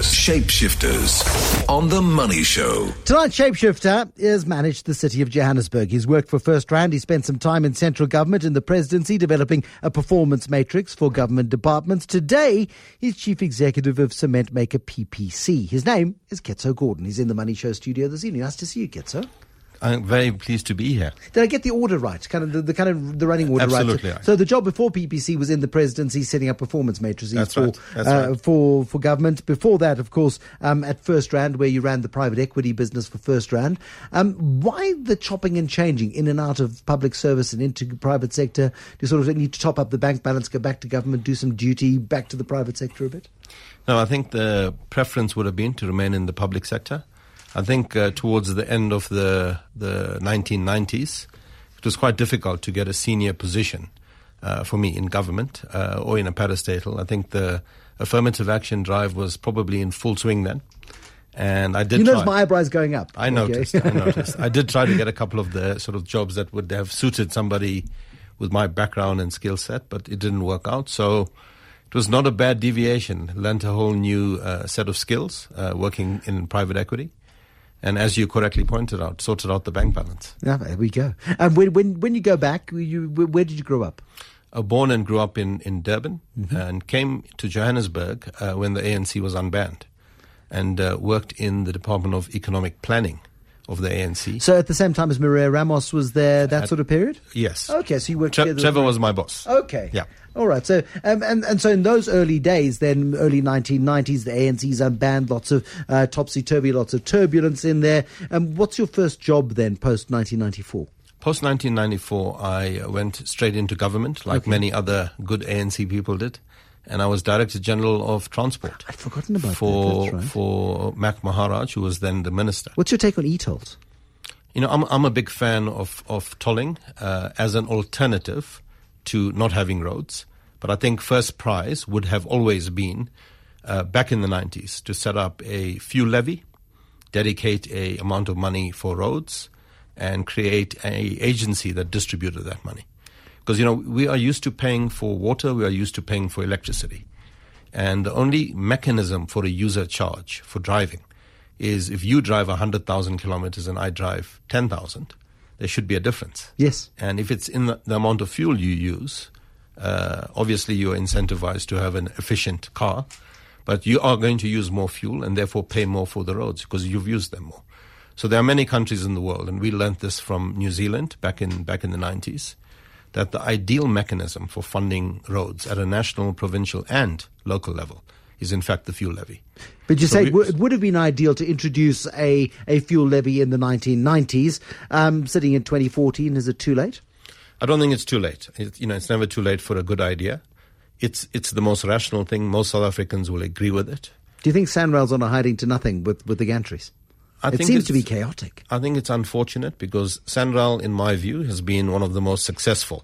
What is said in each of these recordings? Shapeshifters on The Money Show. Tonight's Shapeshifter has managed the city of Johannesburg. He's worked for First Rand. He spent some time in central government in the presidency developing a performance matrix for government departments. Today, he's chief executive of cement maker PPC. His name is Ketso Gordhan. He's in The Money Show studio this evening. Nice to see you, Ketso. I'm very pleased to be here. Did I get the order right? Kind of the running order. Absolutely. Right? So the job before PPC was in the presidency, setting up performance matrices for government. Before that, of course, at First Rand, where you ran the private equity business for First Rand. Why the chopping and changing in and out of public service and into private sector? You sort of need to top up the bank balance, go back to government, do some duty, back to the private sector a bit? No, I think the preference would have been to remain in the public sector. I think towards the end of the 1990s, it was quite difficult to get a senior position for me in government or in a parastatal. I think the affirmative action drive was probably in full swing then. And I did You noticed my eyebrows going up. I noticed. I did try to get a couple of the sort of jobs that would have suited somebody with my background and skill set, but it didn't work out. So it was not a bad deviation. Learned a whole new set of skills working in private equity. And as you correctly pointed out, sorted out the bank balance. Yeah, there we go. And when you go back, where did you grow up? Born and grew up in Durban, mm-hmm. and came to Johannesburg when the ANC was unbanned, and worked in the Department of Economic Planning of the ANC. So at the same time as Maria Ramos was there, that sort of period? Yes. Okay, so you worked together. Trevor was my boss. Okay. Yeah. All right. So and so in those early days, then early 1990s, the ANC's unbanned, lots of topsy-turvy, lots of turbulence in there. What's your first job then post-1994? Post-1994, I went straight into government like many other good ANC people did. And I was Director General of Transport. I'd forgotten about that. That's right. For Mac Maharaj, who was then the minister. What's your take on e-tolls? You know, I'm a big fan of tolling as an alternative to not having roads. But I think first prize would have always been, back in the 90s, to set up a fuel levy, dedicate a amount of money for roads, and create an agency that distributed that money. Because, you know, we are used to paying for water, we are used to paying for electricity. And the only mechanism for a user charge for driving is if you drive 100,000 kilometers and I drive 10,000, there should be a difference. Yes. And if it's in the amount of fuel you use, obviously you're incentivized to have an efficient car, but you are going to use more fuel and therefore pay more for the roads because you've used them more. So there are many countries in the world, and we learned this from New Zealand back in the 90s. That the ideal mechanism for funding roads at a national, provincial, and local level is, in fact, the fuel levy. But you say it would have been ideal to introduce a fuel levy in the 1990s. Sitting in 2014, is it too late? I don't think it's too late. It's never too late for a good idea. It's the most rational thing. Most South Africans will agree with it. Do you think Sanrail's on a hiding to nothing with the gantries? It seems to be chaotic. I think it's unfortunate because Sanrail, in my view, has been one of the most successful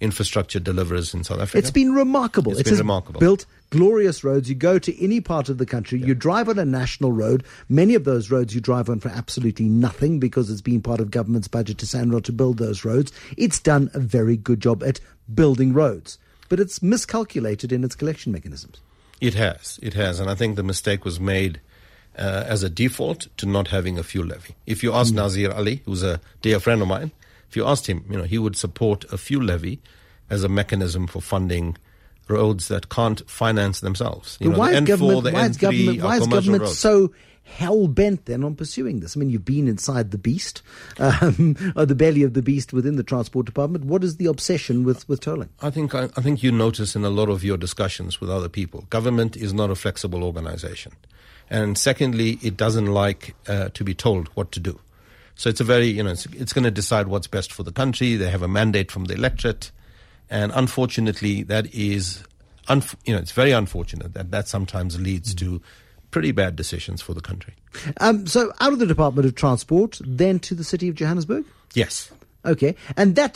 infrastructure deliverers in South Africa. It's been remarkable. It has built glorious roads. You go to any part of the country, you drive on a national road. Many of those roads you drive on for absolutely nothing because it's been part of government's budget to Sanrail to build those roads. It's done a very good job at building roads, but it's miscalculated in its collection mechanisms. It has. And I think the mistake was made as a default to not having a fuel levy. If you ask Nazir Ali, who's a dear friend of mine, if you asked him, he would support a fuel levy as a mechanism for funding roads that can't finance themselves. Why is government so hell-bent then on pursuing this? I mean, you've been inside the beast, or the belly of the beast within the Transport Department. What is the obsession with tolling? I think you notice in a lot of your discussions with other people, government is not a flexible organization. And secondly, it doesn't like to be told what to do. So it's a very, it's going to decide what's best for the country. They have a mandate from the electorate. And unfortunately, that is, it's very unfortunate that sometimes leads to pretty bad decisions for the country. So out of the Department of Transport, then to the city of Johannesburg? Yes. Okay, and I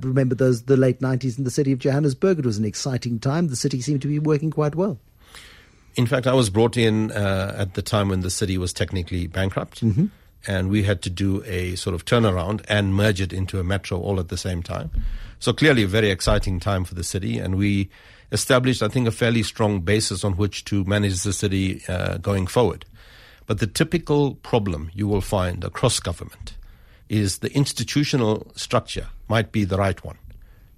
remember the late 90s in the city of Johannesburg. It was an exciting time. The city seemed to be working quite well. In fact, I was brought in at the time when the city was technically bankrupt, mm-hmm. and we had to do a sort of turnaround and merge it into a metro all at the same time. So clearly a very exciting time for the city, and we established, I think, a fairly strong basis on which to manage the city going forward. But the typical problem you will find across government is the institutional structure might be the right one.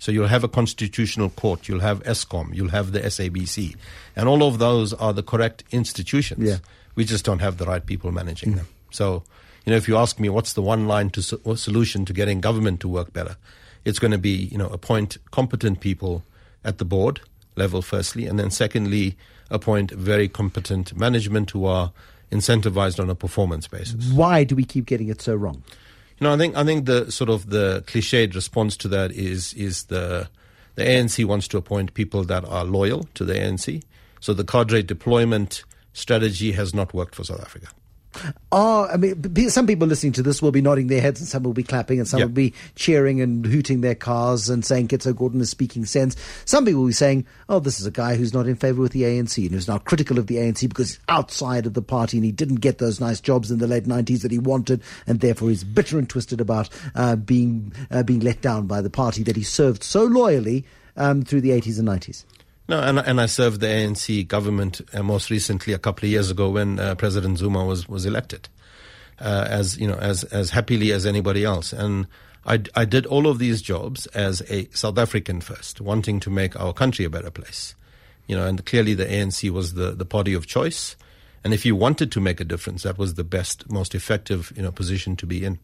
So you'll have a constitutional court, you'll have ESCOM, you'll have the SABC, and all of those are the correct institutions. Yeah. We just don't have the right people managing them. So, you know, if you ask me what's the one-line solution to getting government to work better, it's going to be, you know, appoint competent people at the board level firstly, and then secondly, appoint very competent management who are incentivized on a performance basis. Why do we keep getting it so wrong? You know, I think the sort of the cliched response to that is the ANC wants to appoint people that are loyal to the ANC. So the cadre deployment strategy has not worked for South Africa. Oh, I mean, some people listening to this will be nodding their heads and some will be clapping and some will be cheering and hooting their cars and saying Ketso Gordhan is speaking sense. Some people will be saying, oh, this is a guy who's not in favour with the ANC and who's now critical of the ANC because he's outside of the party and he didn't get those nice jobs in the late 90s that he wanted, and therefore he's bitter and twisted about being let down by the party that he served so loyally through the 80s and 90s. No, and I served the ANC government most recently a couple of years ago when President Zuma was elected, as happily as anybody else. And I did all of these jobs as a South African first, wanting to make our country a better place. You know, and clearly the ANC was the party of choice. And if you wanted to make a difference, that was the best, most effective, you know, position to be in.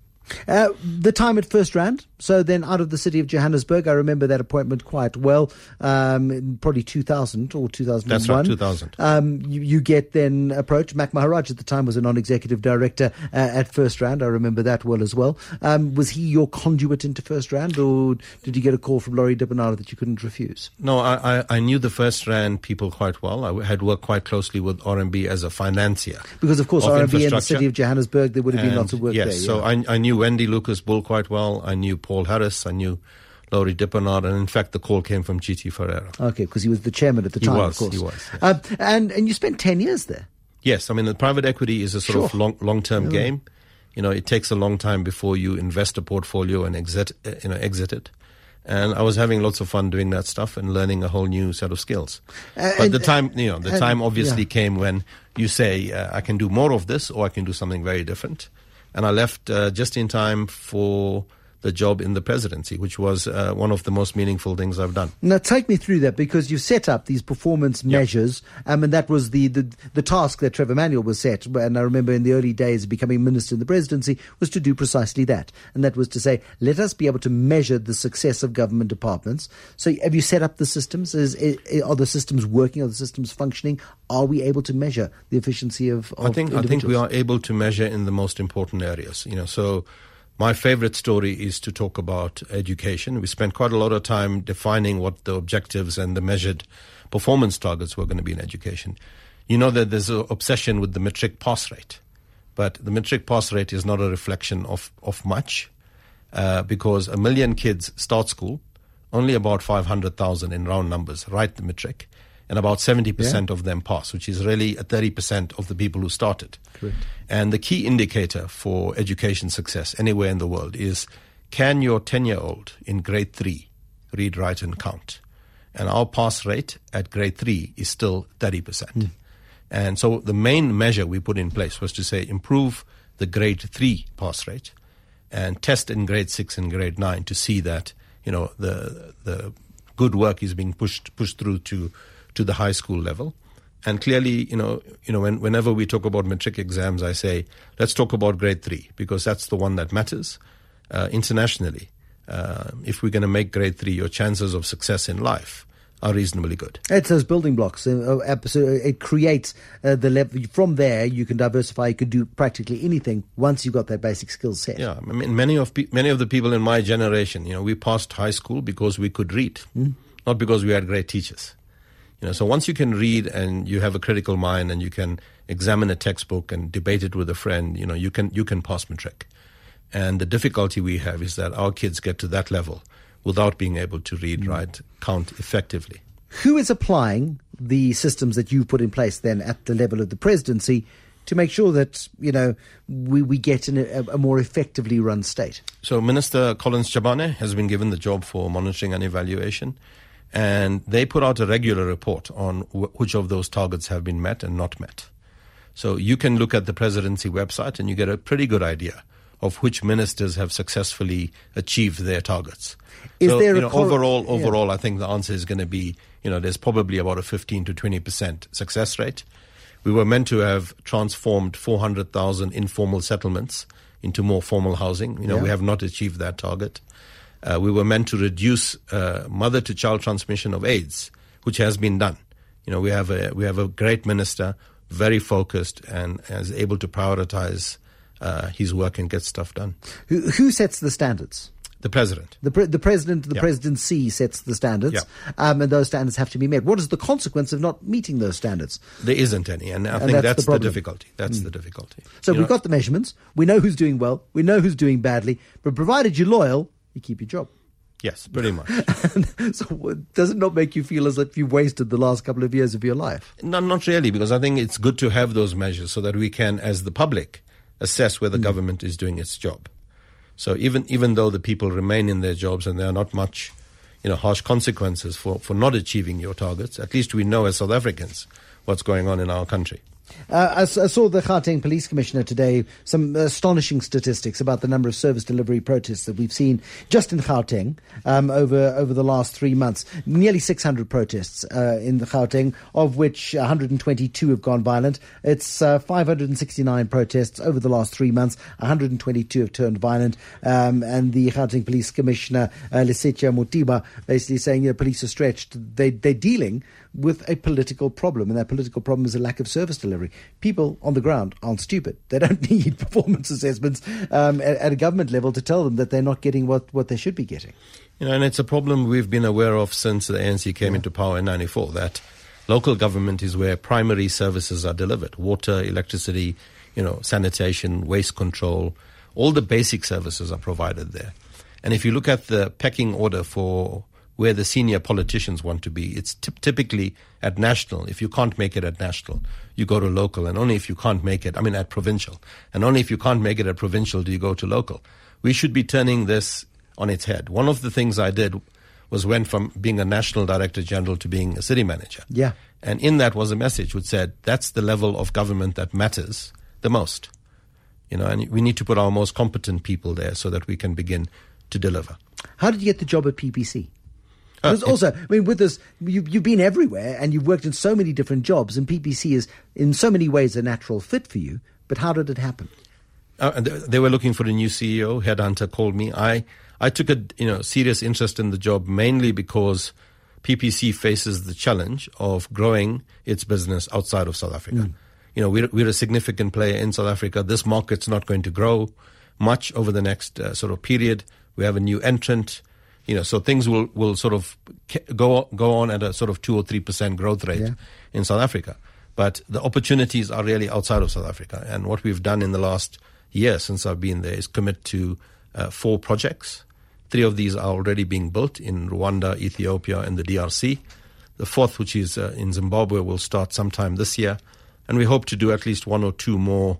The time at First Rand, so then out of the city of Johannesburg, I remember that appointment quite well, probably 2000 or 2001. That's right, 2000. You get then approached. Mac Maharaj at the time was a non-executive director at First Rand. I remember that well as well. Was he your conduit into First Rand, or did you get a call from Laurie Dippenaar that you couldn't refuse? No, I knew the First Rand people quite well. I had worked quite closely with RMB as a financier. Because, of course, RMB in the city of Johannesburg, there would have been lots of work there. So yeah. I knew Wendy Lucas Bull quite well. I knew Paul Harris. I knew Laurie Dippenaar. And in fact, the call came from G.T. Ferreira. Okay, because he was the chairman at the time, of course. He was. Yes. And you spent 10 years there. Yes, I mean, the private equity is a sort of long-term game. You know, it takes a long time before you invest a portfolio and exit it. And I was having lots of fun doing that stuff and learning a whole new set of skills. But the time came when you say, I can do more of this or I can do something very different. And I left just in time for the job in the presidency, which was one of the most meaningful things I've done. Now, take me through that, because you set up these performance measures, and that was the task that Trevor Manuel was set. And I remember in the early days of becoming minister in the presidency was to do precisely that. And that was to say, let us be able to measure the success of government departments. So have you set up the systems? Are the systems working? Are the systems functioning? Are we able to measure the efficiency of individuals? I think we are able to measure in the most important areas. You know, so my favorite story is to talk about education. We spent quite a lot of time defining what the objectives and the measured performance targets were going to be in education. You know that there's an obsession with the metric pass rate, but the metric pass rate is not a reflection of much because 1 million kids start school, only about 500,000 in round numbers write the metric, and about 70% of them pass, which is really 30% of the people who started. Correct. And the key indicator for education success anywhere in the world is, can your 10-year-old in grade 3 read, write, and count? And our pass rate at grade 3 is still 30%. Mm. And so the main measure we put in place was to say improve the grade 3 pass rate and test in grade 6 and grade 9 to see that, you know, the good work is being pushed through to the high school level. And clearly, you know, whenever we talk about metric exams, I say, let's talk about grade 3, because that's the one that matters internationally. If we're going to make grade 3, your chances of success in life are reasonably good. It's those building blocks. It creates the level. From there, you can diversify. You can do practically anything once you've got that basic skill set. Yeah, I mean, many of the people in my generation, you know, we passed high school because we could read, not because we had great teachers. You know, so once you can read and you have a critical mind and you can examine a textbook and debate it with a friend, you know, you can pass matric. And the difficulty we have is that our kids get to that level without being able to read, write, count effectively. Who is applying the systems that you put in place then at the level of the presidency to make sure that, you know, we get in a more effectively run state? So Minister Collins Chabane has been given the job for monitoring and evaluation. And they put out a regular report on which of those targets have been met and not met. So you can look at the presidency website and you get a pretty good idea of which ministers have successfully achieved their targets. Overall, I think the answer is going to be, there's probably about a 15 to 20% success rate. We were meant to have transformed 400,000 informal settlements into more formal housing. We have not achieved that target. We were meant to reduce mother-to-child transmission of AIDS, which has been done. We have a great minister, very focused and is able to prioritize his work and get stuff done. Who sets the standards? The president. The presidency sets the standards, and those standards have to be met. What is the consequence of not meeting those standards? There isn't any, and I think that's the difficulty. So we've got the measurements. We know who's doing well. We know who's doing badly. But provided you're loyal, you keep your job. Yes, pretty much. So does it not make you feel as if you've wasted the last couple of years of your life? No, not really, because I think it's good to have those measures so that we can, as the public, assess whether government is doing its job. So even though the people remain in their jobs and there are not much harsh consequences for not achieving your targets, at least we know as South Africans what's going on in our country. I saw the Gauteng Police Commissioner today, some astonishing statistics about the number of service delivery protests that we've seen just in Gauteng over the last 3 months. Nearly 600 protests in the Gauteng, of which 122 have gone violent. It's 569 protests over the last 3 months, 122 have turned violent. And the Gauteng Police Commissioner, Lissetia Mutiba, basically saying police are stretched. They're dealing with a political problem, and that political problem is a lack of service delivery. People on the ground aren't stupid. They don't need performance assessments at a government level to tell them that they're not getting what they should be getting. And it's a problem we've been aware of since the ANC came into power in 1994, that local government is where primary services are delivered: water, electricity, sanitation, waste control. All the basic services are provided there. And if you look at the pecking order for where the senior politicians want to be, it's typically at national. If you can't make it at national, you go to local, and only if you can't make it, at provincial. And only if you can't make it at provincial do you go to local. We should be turning this on its head. One of the things I did was went from being a national director general to being a city manager. Yeah. And in that was a message which said, that's the level of government that matters the most. And we need to put our most competent people there so that we can begin to deliver. How did you get the job at PPC? Because also, with this, you've been everywhere and you've worked in so many different jobs, and PPC is in so many ways a natural fit for you. But how did it happen? They were looking for a new CEO. Headhunter called me. I took a serious interest in the job mainly because PPC faces the challenge of growing its business outside of South Africa. We're a significant player in South Africa. This market's not going to grow much over the next period. We have a new entrant. So things will sort of go on at a sort of 2 or 3% growth rate in South Africa. But the opportunities are really outside of South Africa. And what we've done in the last year since I've been there is commit to 4 projects. 3 of these are already being built in Rwanda, Ethiopia, and the DRC. The 4th, which is in Zimbabwe, will start sometime this year. And we hope to do at least 1 or 2 more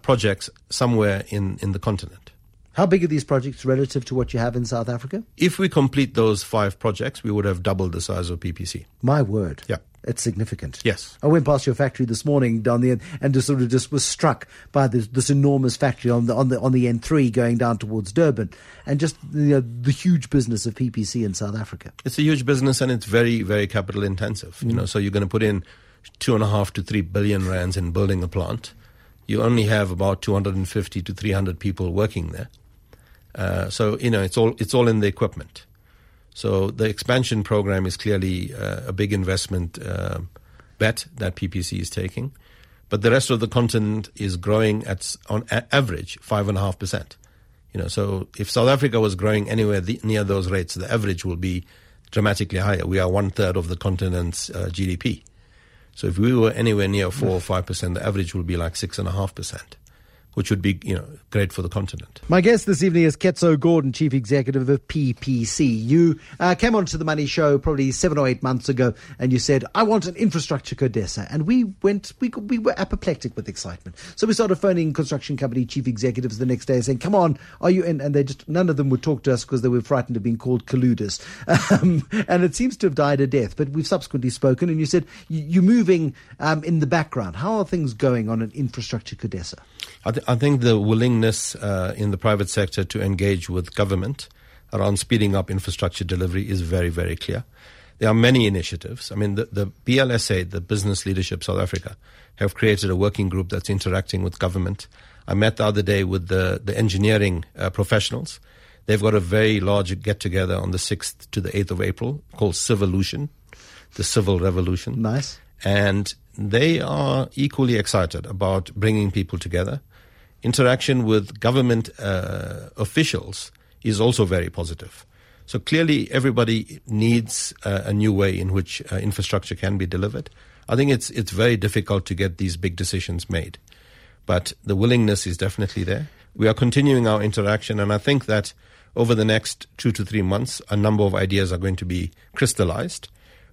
projects somewhere in the continent. How big are these projects relative to what you have in South Africa? If we complete those 5 projects, we would have doubled the size of PPC. My word. Yeah. It's significant. Yes. I went past your factory this morning down the end and just was struck by this enormous factory on the N3 going down towards Durban, and just the huge business of PPC in South Africa. It's a huge business and it's very, very capital intensive. So you're going to put in 2.5 to 3 billion rands in building a plant. You only have about 250 to 300 people working there. It's all in the equipment. So the expansion program is clearly a big investment bet that PPC is taking, but the rest of the continent is growing at on average 5.5%. So if South Africa was growing anywhere near those rates, the average will be dramatically higher. We are 1/3 of the continent's GDP. So if we were anywhere near 4 or 5%, the average will be like 6.5%. which would be, you know, great for the continent. My guest this evening is Ketso Gordhan, Chief Executive of PPC. You came onto the Money Show probably 7 or 8 months ago, and you said, I want an infrastructure codesa. And we were apoplectic with excitement. So we started phoning construction company chief executives the next day saying, come on, are you in? And none of them would talk to us because they were frightened of being called colluders. And it seems to have died a death. But we've subsequently spoken, and you said you're moving in the background. How are things going on an infrastructure codesa? I think the willingness in the private sector to engage with government around speeding up infrastructure delivery is very, very clear. There are many initiatives. I mean, the BLSA, the Business Leadership South Africa, have created a working group that's interacting with government. I met the other day with the engineering professionals. They've got a very large get-together on the 6th to the 8th of April called Civilution, the Civil Revolution. Nice. And they are equally excited about bringing people together. Interaction with government officials is also very positive. So clearly everybody needs a new way in which infrastructure can be delivered. I think it's very difficult to get these big decisions made, but the willingness is definitely there. We are continuing our interaction, and I think that over the next 2 to 3 months, a number of ideas are going to be crystallized.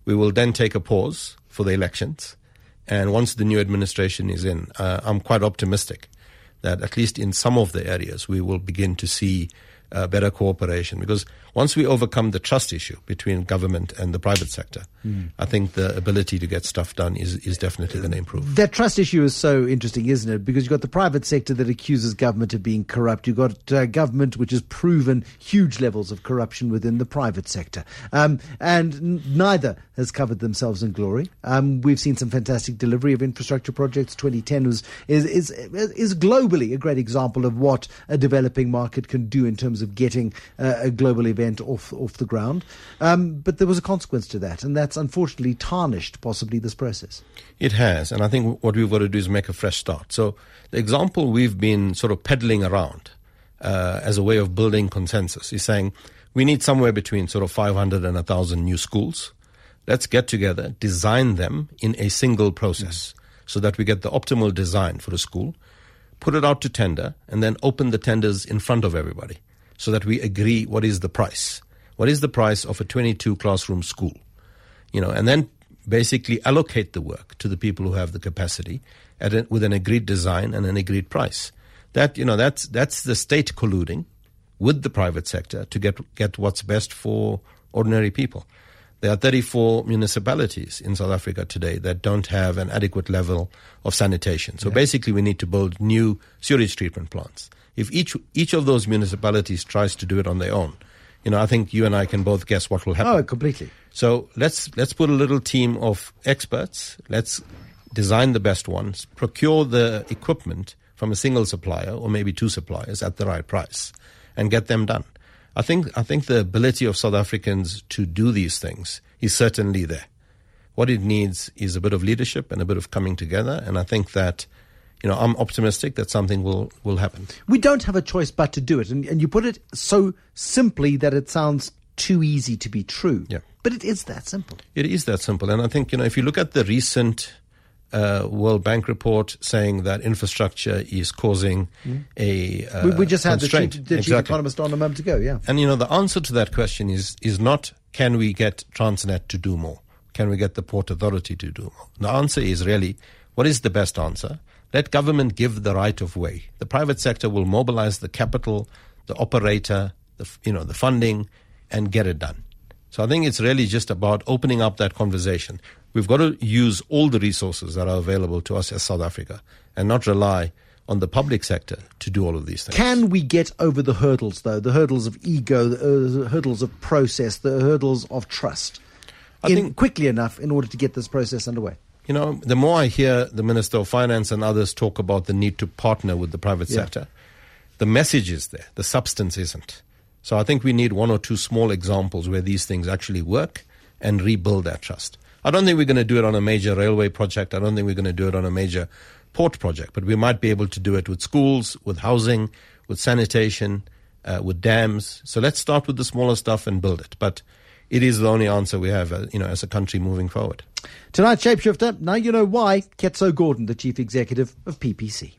We will then take a pause for the elections, and once the new administration is in, I'm quite optimistic that at least in some of the areas we will begin to see better cooperation. Because once we overcome the trust issue between government and the private sector, I think the ability to get stuff done is definitely going to improve. That trust issue is so interesting, isn't it? Because you've got the private sector that accuses government of being corrupt. You've got government which has proven huge levels of corruption within the private sector. And neither has covered themselves in glory. We've seen some fantastic delivery of infrastructure projects. 2010 is globally a great example of what a developing market can do in terms of getting a global event off the ground. But there was a consequence to that, and that's unfortunately tarnished possibly this process. It has, and I think what we've got to do is make a fresh start. So the example we've been sort of peddling around as a way of building consensus is saying we need somewhere between sort of 500 and 1,000 new schools. Let's get together, design them in a single process so that we get the optimal design for a school, put it out to tender, and then open the tenders in front of everybody, so that we agree what is the price. What is the price of a 22-classroom school? You know, and then basically allocate the work to the people who have the capacity with an agreed design and an agreed price. That, you know, that's the state colluding with the private sector to get what's best for ordinary people. There are 34 municipalities in South Africa today that don't have an adequate level of sanitation. So basically we need to build new sewage treatment plants. If each of those municipalities tries to do it on their own, you know, I think you and I can both guess what will happen. Oh, completely. So let's put a little team of experts. Let's design the best ones, procure the equipment from a single supplier or maybe two suppliers at the right price, and get them done. I think the ability of South Africans to do these things is certainly there. What it needs is a bit of leadership and a bit of coming together, and I think that, you know, I'm optimistic that something will happen. We don't have a choice but to do it. And you put it so simply that it sounds too easy to be true. Yeah. But it is that simple. It is that simple. And I think, you know, if you look at the recent World Bank report saying that infrastructure is causing a we just had constraint. The chief economist on a moment ago, yeah. And, you know, the answer to that question is not can we get Transnet to do more? Can we get the Port Authority to do more? The answer is really what is the best answer? Let government give the right of way. The private sector will mobilize the capital, the operator, the funding, and get it done. So I think it's really just about opening up that conversation. We've got to use all the resources that are available to us as South Africa and not rely on the public sector to do all of these things. Can we get over the hurdles, though? The hurdles of ego, the hurdles of process, the hurdles of trust I think quickly enough in order to get this process underway? You know, the more I hear the Minister of Finance and others talk about the need to partner with the private sector, the message is there, the substance isn't. So I think we need one or two small examples where these things actually work and rebuild that trust. I don't think we're going to do it on a major railway project. I don't think we're going to do it on a major port project, but we might be able to do it with schools, with housing, with sanitation, with dams. So let's start with the smaller stuff and build it. But it is the only answer we have, you know, as a country moving forward. Tonight, Shapeshifter, now you know why, Ketso Gordhan, the Chief Executive of PPC.